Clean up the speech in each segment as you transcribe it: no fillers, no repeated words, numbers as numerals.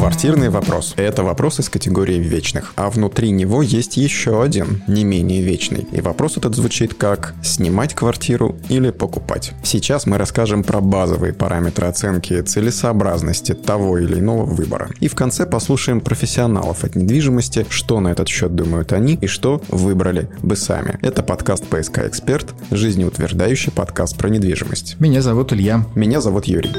Квартирный вопрос – это вопрос из категории вечных, а внутри него есть еще один, не менее вечный. И вопрос этот звучит как «снимать квартиру или покупать?». Сейчас мы расскажем про базовые параметры оценки целесообразности того или иного выбора. И в конце послушаем профессионалов от недвижимости, что на этот счет думают они и что выбрали бы сами. Это подкаст «ПСК Эксперт», жизнеутверждающий подкаст про недвижимость. Меня зовут Илья. Меня зовут Юрий.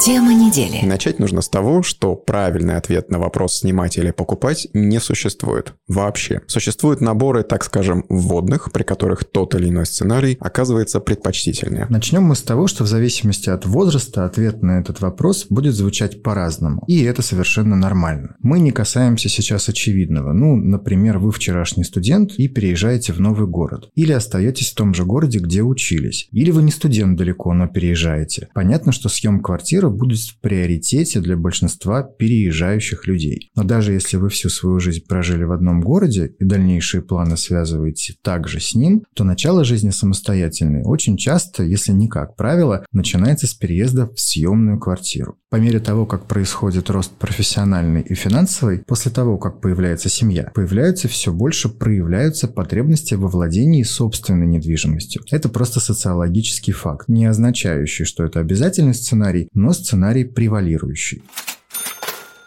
Тема недели. Начать нужно с того, что правильный ответ на вопрос «снимать или покупать» не существует. Вообще. Существуют наборы, так скажем, вводных, при которых тот или иной сценарий оказывается предпочтительнее. Начнем мы с того, что в зависимости от возраста ответ на этот вопрос будет звучать по-разному. И это совершенно нормально. Мы не касаемся сейчас очевидного. Ну, например, вы вчерашний студент и переезжаете в новый город. Или остаетесь в том же городе, где учились. Или вы не студент далеко, но переезжаете. Понятно, что съем квартиры будет в приоритете для большинства переезжающих людей. Но даже если вы всю свою жизнь прожили в одном городе и дальнейшие планы связываете также с ним, то начало жизни самостоятельной очень часто, если не как правило, начинается с переезда в съемную квартиру. По мере того, как происходит рост профессиональный и финансовый, после того, как появляется семья, появляются все больше, проявляются потребности во владении собственной недвижимостью. Это просто социологический факт, не означающий, что это обязательный сценарий, но сценарий превалирующий.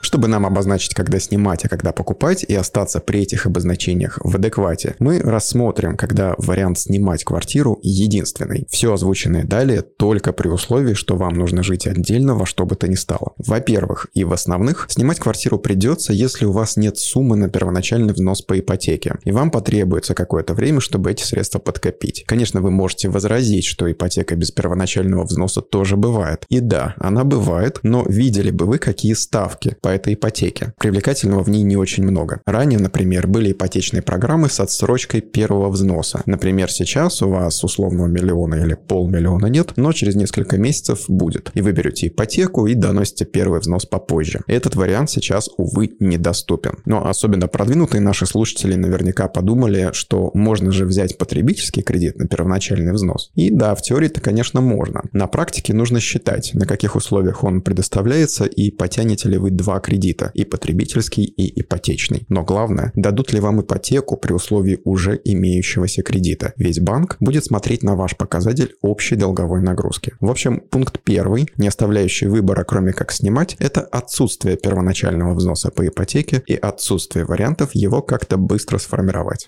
Чтобы нам обозначить, когда снимать, а когда покупать, и остаться при этих обозначениях в адеквате, мы рассмотрим, когда вариант снимать квартиру единственный. Все озвученное далее только при условии, что вам нужно жить отдельно во что бы то ни стало. Во-первых, и в основных, снимать квартиру придется, если у вас нет суммы на первоначальный взнос по ипотеке, и вам потребуется какое-то время, чтобы эти средства подкопить. Конечно, вы можете возразить, что ипотека без первоначального взноса тоже бывает. И да, она бывает, но видели бы вы, какие ставки по этой ипотеке. Привлекательного в ней не очень много. Ранее, например, были ипотечные программы с отсрочкой первого взноса. Например, сейчас у вас условного миллиона или полмиллиона нет, но через несколько месяцев будет. И вы берете ипотеку и доносите первый взнос попозже. Этот вариант сейчас, увы, недоступен. Но особенно продвинутые наши слушатели наверняка подумали, что можно же взять потребительский кредит на первоначальный взнос. И да, в теории-то, конечно, можно. На практике нужно считать, на каких условиях он предоставляется и потянете ли вы два кредита, и потребительский, и ипотечный. Но главное, дадут ли вам ипотеку при условии уже имеющегося кредита. Весь банк будет смотреть на ваш показатель общей долговой нагрузки. В общем, пункт первый, не оставляющий выбора, кроме как снимать, это отсутствие первоначального взноса по ипотеке и отсутствие вариантов его как-то быстро сформировать.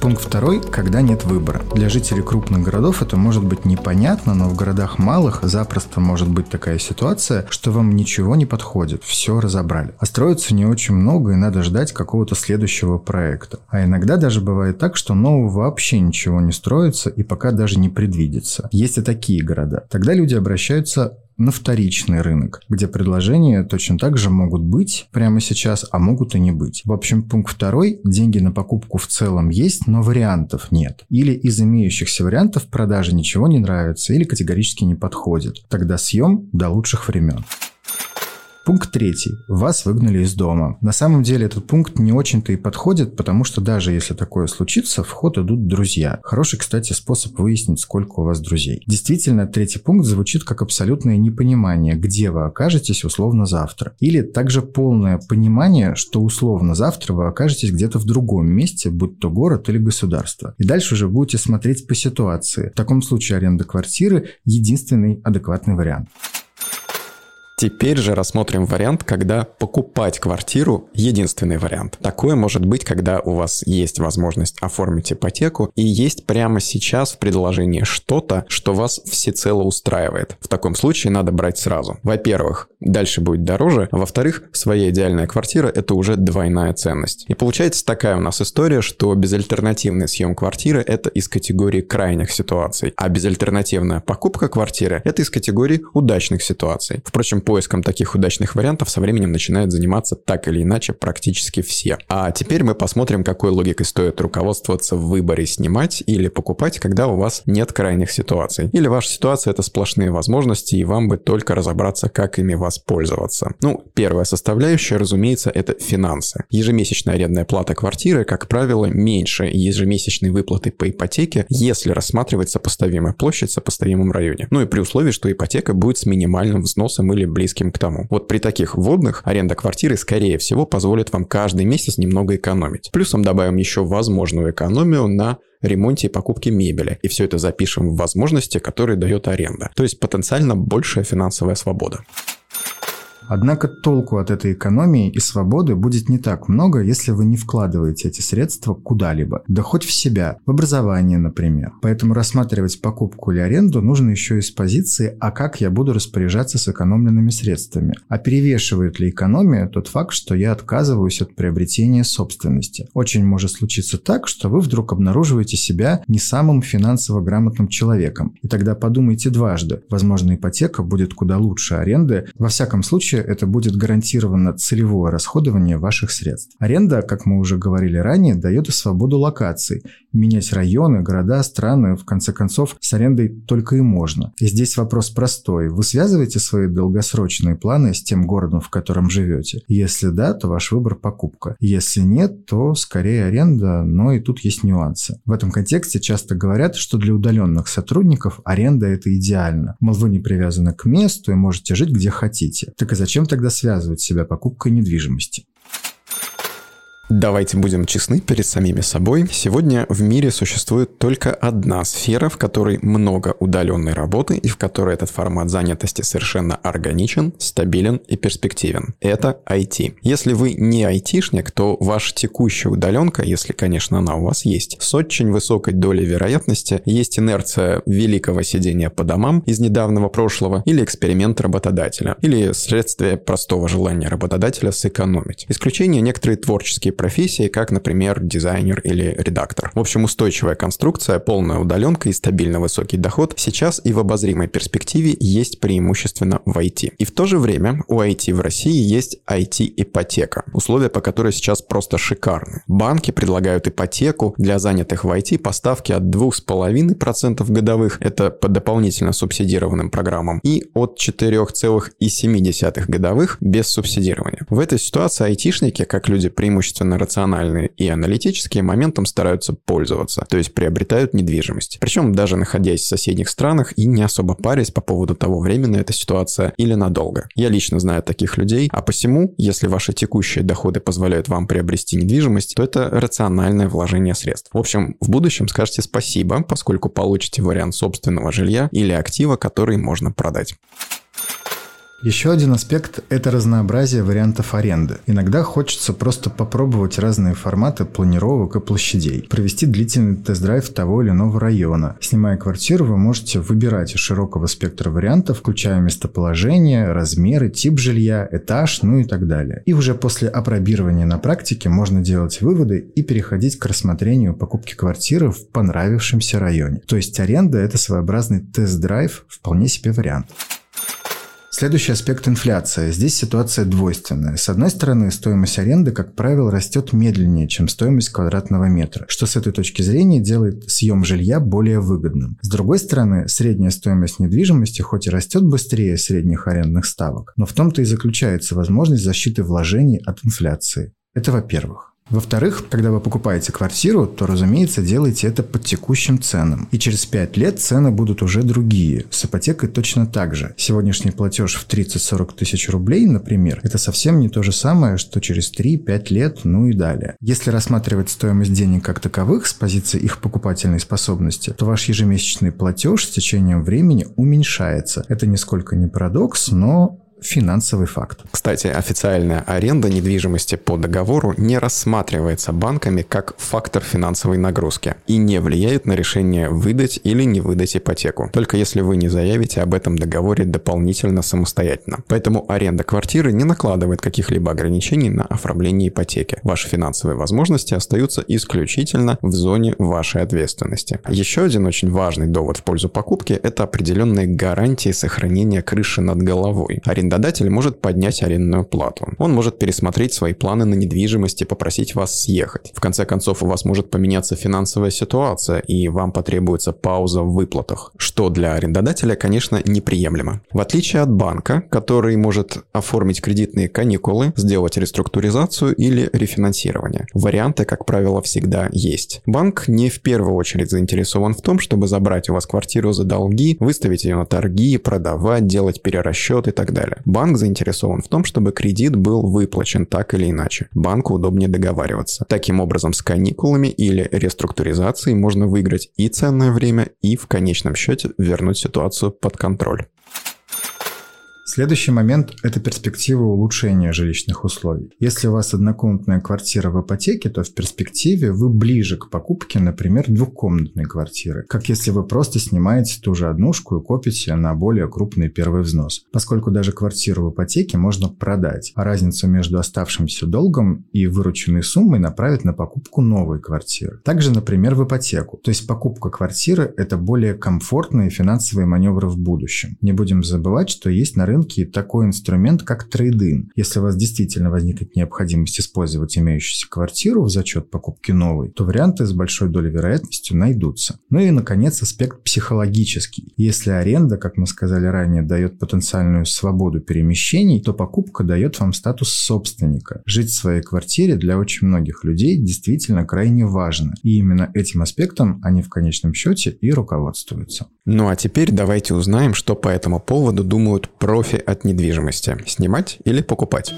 Пункт второй – когда нет выбора. Для жителей крупных городов это может быть непонятно, но в городах малых запросто может быть такая ситуация, что вам ничего не подходит, все разобрали. А строится не очень много и надо ждать какого-то следующего проекта. А иногда даже бывает так, что нового вообще ничего не строится и пока даже не предвидится. Есть и такие города. Тогда люди обращаются на вторичный рынок, где предложения точно так же могут быть прямо сейчас, а могут и не быть. В общем, пункт второй – деньги на покупку в целом есть, но вариантов нет. Или из имеющихся вариантов продажи ничего не нравится или категорически не подходит. Тогда съем до лучших времен. Пункт третий. Вас выгнали из дома. На самом деле этот пункт не очень-то и подходит, потому что даже если такое случится, в ход идут друзья. Хороший, кстати, способ выяснить, сколько у вас друзей. Действительно, третий пункт звучит как абсолютное непонимание, где вы окажетесь условно завтра. Или также полное понимание, что условно завтра вы окажетесь где-то в другом месте, будь то город или государство. И дальше уже будете смотреть по ситуации. В таком случае аренда квартиры – единственный адекватный вариант. Теперь же рассмотрим вариант, когда покупать квартиру – единственный вариант. Такое может быть, когда у вас есть возможность оформить ипотеку и есть прямо сейчас в предложении что-то, что вас всецело устраивает. В таком случае надо брать сразу. Во-первых, дальше будет дороже, а во-вторых, своя идеальная квартира – это уже двойная ценность. И получается такая у нас история, что безальтернативный съем квартиры – это из категории крайних ситуаций, а безальтернативная покупка квартиры – это из категории удачных ситуаций. Впрочем, поиском таких удачных вариантов со временем начинают заниматься так или иначе практически все. А теперь мы посмотрим, какой логикой стоит руководствоваться в выборе снимать или покупать, когда у вас нет крайних ситуаций. Или ваша ситуация – это сплошные возможности, и вам бы только разобраться, как ими воспользоваться. воспользоваться. Ну, первая составляющая, разумеется, это финансы. Ежемесячная арендная плата квартиры, как правило, меньше ежемесячной выплаты по ипотеке, если рассматривать сопоставимая площадь в сопоставимом районе. Ну и при условии, что ипотека будет с минимальным взносом или близким к тому. Вот при таких вводных аренда квартиры, скорее всего, позволит вам каждый месяц немного экономить. Плюсом добавим еще возможную экономию на ремонте и покупке мебели. И все это запишем в возможности, которые дает аренда. То есть потенциально большая финансовая свобода. Однако толку от этой экономии и свободы будет не так много, если вы не вкладываете эти средства куда-либо, да хоть в себя, в образование, например. Поэтому рассматривать покупку или аренду нужно еще и с позиции «а как я буду распоряжаться сэкономленными средствами?». А перевешивает ли экономия тот факт, что я отказываюсь от приобретения собственности? Очень может случиться так, что вы вдруг обнаруживаете себя не самым финансово грамотным человеком. И тогда подумайте дважды. Возможно, ипотека будет куда лучше аренды. Во всяком случае, это будет гарантированно целевое расходование ваших средств. Аренда, как мы уже говорили ранее, дает и свободу локаций. Менять районы, города, страны, в конце концов, с арендой только и можно. И здесь вопрос простой. Вы связываете свои долгосрочные планы с тем городом, в котором живете? Если да, то ваш выбор – покупка. Если нет, то скорее аренда, но и тут есть нюансы. В этом контексте часто говорят, что для удаленных сотрудников аренда – это идеально. Мол, вы не привязаны к месту и можете жить где хотите. Так и зачем тогда связывать себя покупкой недвижимости? Давайте будем честны перед самими собой. Сегодня в мире существует только одна сфера, в которой много удаленной работы и в которой этот формат занятости совершенно органичен, стабилен и перспективен. Это IT. Если вы не айтишник, то ваша текущая удаленка, если, конечно, она у вас есть, с очень высокой долей вероятности есть инерция великого сидения по домам из недавнего прошлого или эксперимент работодателя, или следствие простого желания работодателя сэкономить. Исключение — некоторые творческие профессии, как, например, дизайнер или редактор. В общем, устойчивая конструкция, полная удаленка и стабильно высокий доход сейчас и в обозримой перспективе есть преимущественно в IT. И в то же время у IT в России есть IT-ипотека, условия, по которой сейчас просто шикарны. Банки предлагают ипотеку для занятых в IT по ставке от 2,5% годовых, это по дополнительно субсидированным программам, и от 4,7% годовых без субсидирования. В этой ситуации айтишники, как люди преимущественно рациональные и аналитические, моментом стараются пользоваться, то есть приобретают недвижимость. Причем даже находясь в соседних странах и не особо парясь по поводу того, временная эта ситуация или надолго. Я лично знаю таких людей, а посему, если ваши текущие доходы позволяют вам приобрести недвижимость, то это рациональное вложение средств. В общем, в будущем скажете спасибо, поскольку получите вариант собственного жилья или актива, который можно продать. Еще один аспект – это разнообразие вариантов аренды. Иногда хочется просто попробовать разные форматы планировок и площадей, провести длительный тест-драйв того или иного района. Снимая квартиру, вы можете выбирать из широкого спектра вариантов, включая местоположение, размеры, тип жилья, этаж, ну и так далее. И уже после опробирования на практике можно делать выводы и переходить к рассмотрению покупки квартиры в понравившемся районе. То есть аренда – это своеобразный тест-драйв, вполне себе вариант. Следующий аспект – инфляция. Здесь ситуация двойственная. С одной стороны, стоимость аренды, как правило, растет медленнее, чем стоимость квадратного метра, что с этой точки зрения делает съем жилья более выгодным. С другой стороны, средняя стоимость недвижимости хоть и растет быстрее средних арендных ставок, но в том-то и заключается возможность защиты вложений от инфляции. Это во-первых. Во-вторых, когда вы покупаете квартиру, то, разумеется, делайте это по текущим ценам. И через 5 лет цены будут уже другие. С ипотекой точно так же. Сегодняшний платеж в 30-40 тысяч рублей, например, это совсем не то же самое, что через 3-5 лет, ну и далее. Если рассматривать стоимость денег как таковых с позиции их покупательной способности, то ваш ежемесячный платеж с течением времени уменьшается. Это нисколько не парадокс, но... финансовый факт. Кстати, официальная аренда недвижимости по договору не рассматривается банками как фактор финансовой нагрузки и не влияет на решение выдать или не выдать ипотеку, только если вы не заявите об этом договоре дополнительно самостоятельно. Поэтому аренда квартиры не накладывает каких-либо ограничений на оформление ипотеки. Ваши финансовые возможности остаются исключительно в зоне вашей ответственности. Еще один очень важный довод в пользу покупки – это определенные гарантии сохранения крыши над головой. Аренда арендодатель может поднять арендную плату. Он может пересмотреть свои планы на недвижимость и попросить вас съехать. В конце концов, у вас может поменяться финансовая ситуация, и вам потребуется пауза в выплатах, что для арендодателя, конечно, неприемлемо. В отличие от банка, который может оформить кредитные каникулы, сделать реструктуризацию или рефинансирование. Варианты, как правило, всегда есть. Банк не в первую очередь заинтересован в том, чтобы забрать у вас квартиру за долги, выставить ее на торги, продавать, делать перерасчет и так далее. Банк заинтересован в том, чтобы кредит был выплачен так или иначе. Банку удобнее договариваться. Таким образом, с каникулами или реструктуризацией можно выиграть и ценное время, и в конечном счете вернуть ситуацию под контроль. Следующий момент – это перспектива улучшения жилищных условий. Если у вас однокомнатная квартира в ипотеке, то в перспективе вы ближе к покупке, например, двухкомнатной квартиры, как если вы просто снимаете ту же однушку и копите на более крупный первый взнос, поскольку даже квартиру в ипотеке можно продать, а разницу между оставшимся долгом и вырученной суммой направить на покупку новой квартиры. Также, например, в ипотеку, то есть покупка квартиры – это более комфортные финансовые маневры в будущем. Не будем забывать, что есть на рынке такой инструмент, как трейд-ин. Если у вас действительно возникнет необходимость использовать имеющуюся квартиру в зачет покупки новой, то варианты с большой долей вероятности найдутся. Ну и, наконец, аспект психологический. Если аренда, как мы сказали ранее, дает потенциальную свободу перемещений, то покупка дает вам статус собственника. Жить в своей квартире для очень многих людей действительно крайне важно. И именно этим аспектом они в конечном счете и руководствуются. Ну а теперь давайте узнаем, что по этому поводу думают профи от недвижимости. Снимать или покупать?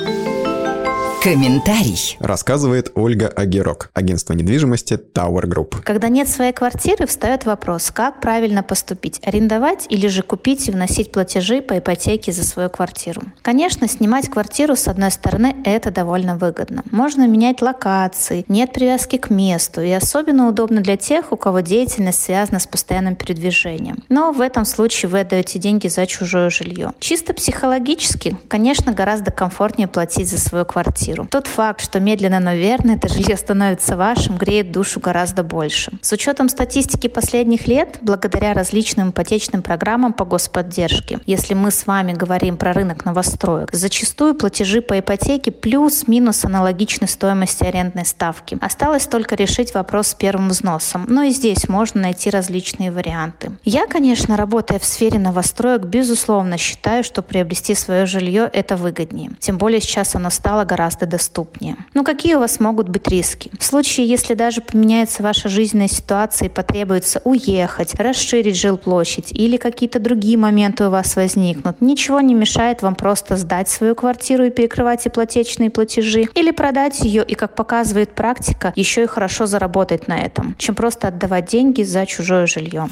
Комментарий. Рассказывает Ольга Агерок, агентство недвижимости Tower Group. Когда нет своей квартиры, встает вопрос, как правильно поступить, арендовать или же купить и вносить платежи по ипотеке за свою квартиру. Конечно, снимать квартиру, с одной стороны, это довольно выгодно. Можно менять локации, нет привязки к месту и особенно удобно для тех, у кого деятельность связана с постоянным передвижением. Но в этом случае вы отдаете деньги за чужое жилье. Чисто психологически, конечно, гораздо комфортнее платить за свою квартиру. Тот факт, что медленно, но верно, это жилье становится вашим, греет душу гораздо больше. С учетом статистики последних лет, благодаря различным ипотечным программам по господдержке, если мы с вами говорим про рынок новостроек, зачастую платежи по ипотеке плюс-минус аналогичны стоимости арендной ставки. Осталось только решить вопрос с первым взносом, но и здесь можно найти различные варианты. Я, конечно, работая в сфере новостроек, безусловно считаю, что приобрести свое жилье – это выгоднее. Тем более сейчас оно стало гораздо доступнее. Но какие у вас могут быть риски? В случае, если даже поменяется ваша жизненная ситуация и потребуется уехать, расширить жилплощадь или какие-то другие моменты у вас возникнут, ничего не мешает вам просто сдать свою квартиру и перекрывать ипотечные платежи или продать ее и, как показывает практика, еще и хорошо заработать на этом, чем просто отдавать деньги за чужое жилье.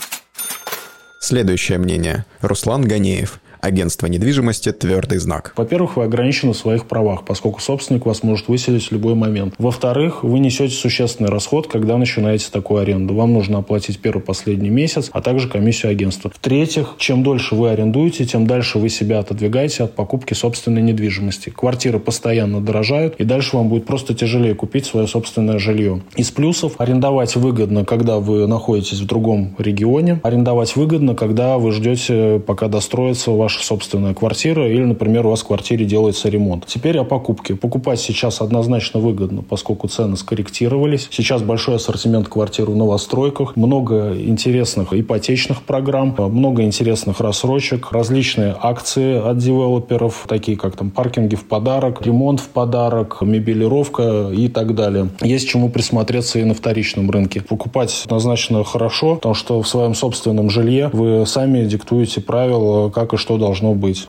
Следующее мнение. Руслан Ганеев, агентство недвижимости «Твердый знак». Во-первых, вы ограничены в своих правах, поскольку собственник вас может выселить в любой момент. Во-вторых, вы несете существенный расход, когда начинаете такую аренду. Вам нужно оплатить первый последний месяц, а также комиссию агентства. В-третьих, чем дольше вы арендуете, тем дальше вы себя отодвигаете от покупки собственной недвижимости. Квартиры постоянно дорожают, и дальше вам будет просто тяжелее купить свое собственное жилье. Из плюсов, арендовать выгодно, когда вы находитесь в другом регионе. Арендовать выгодно, когда вы ждете, пока достроится ваша собственная квартира или, например, у вас в квартире делается ремонт. Теперь о покупке. Покупать сейчас однозначно выгодно, поскольку цены скорректировались. Сейчас большой ассортимент квартир в новостройках, много интересных ипотечных программ, много интересных рассрочек, различные акции от девелоперов, такие как там паркинги в подарок, ремонт в подарок, мебелировка и так далее. Есть чему присмотреться и на вторичном рынке. Покупать однозначно хорошо, потому что в своем собственном жилье вы сами диктуете правила, как и что должно быть.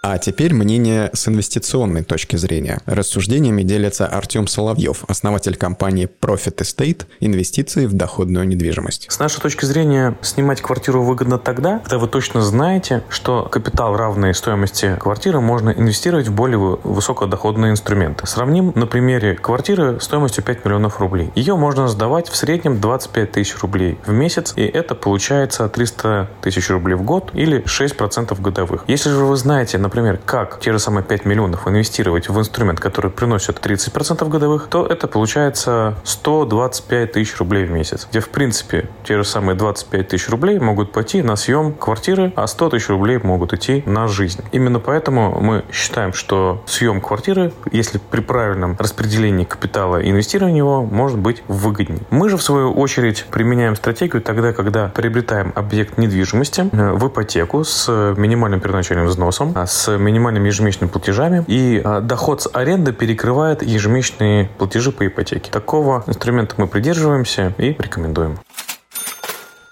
А теперь мнение с инвестиционной точки зрения. Рассуждениями делится Артём Соловьёв, основатель компании Profit Estate, инвестиции в доходную недвижимость. С нашей точки зрения, снимать квартиру выгодно тогда, когда вы точно знаете, что капитал равной стоимости квартиры можно инвестировать в более высокодоходные инструменты. Сравним на примере квартиры стоимостью 5 миллионов рублей. Ее можно сдавать в среднем 25 тысяч рублей в месяц, и это получается 300 тысяч рублей в год или 6% годовых. Если же вы знаете, например, как те же самые 5 миллионов инвестировать в инструмент, который приносит 30% годовых, то это получается 125 тысяч рублей в месяц, где, в принципе, те же самые 25 тысяч рублей могут пойти на съем квартиры, а 100 тысяч рублей могут идти на жизнь. Именно поэтому мы считаем, что съем квартиры, если при правильном распределении капитала и инвестировании его, может быть выгоднее. Мы же, в свою очередь, применяем стратегию тогда, когда приобретаем объект недвижимости в ипотеку с минимальным первоначальным взносом, с минимальными ежемесячными платежами, и доход с аренды перекрывает ежемесячные платежи по ипотеке. Такого инструмента мы придерживаемся и рекомендуем.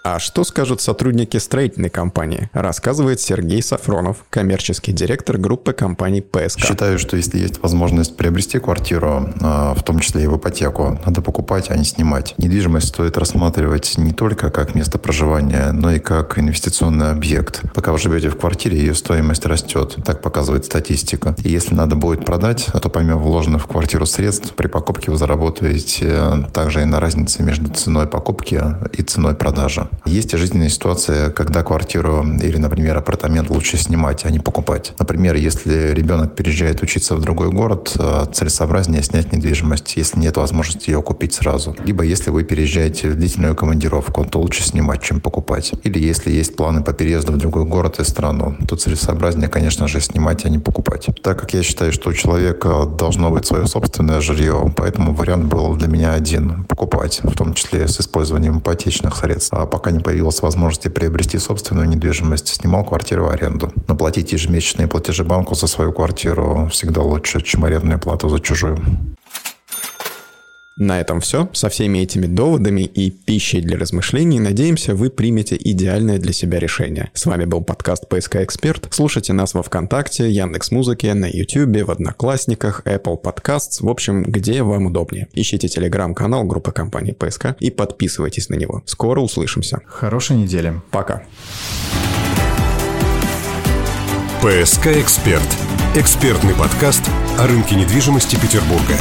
А что скажут сотрудники строительной компании, рассказывает Сергей Сафронов, коммерческий директор группы компаний «ПСК». Считаю, что если есть возможность приобрести квартиру, в том числе и в ипотеку, надо покупать, а не снимать. Недвижимость стоит рассматривать не только как место проживания, но и как инвестиционный объект. Пока вы живете в квартире, ее стоимость растет. Так показывает статистика. И если надо будет продать, то помимо вложенных в квартиру средств, при покупке вы заработаете также и на разнице между ценой покупки и ценой продажи. Есть и жизненные ситуации, когда квартиру или, например, апартамент лучше снимать, а не покупать. Например, если ребенок переезжает учиться в другой город, целесообразнее снять недвижимость, если нет возможности ее купить сразу. Либо если вы переезжаете в длительную командировку, то лучше снимать, чем покупать. Или если есть планы по переезду в другой город и страну, то целесообразнее, конечно же, снимать, а не покупать. Так как я считаю, что у человека должно быть свое собственное жилье, поэтому вариант был для меня один – покупать, в том числе с использованием ипотечных средств. А пока не появилась возможности приобрести собственную недвижимость, снимал квартиру в аренду. Но платить ежемесячные платежи банку за свою квартиру всегда лучше, чем арендную плату за чужую. На этом все. Со всеми этими доводами и пищей для размышлений, надеемся, вы примете идеальное для себя решение. С вами был подкаст «ПСК Эксперт». Слушайте нас во ВКонтакте, Яндекс.Музыке, на Ютьюбе, в Одноклассниках, Apple Podcasts, в общем, где вам удобнее. Ищите телеграм-канал группы компаний «ПСК» и подписывайтесь на него. Скоро услышимся. Хорошей недели. Пока. «ПСК Эксперт». Экспертный подкаст о рынке недвижимости Петербурга.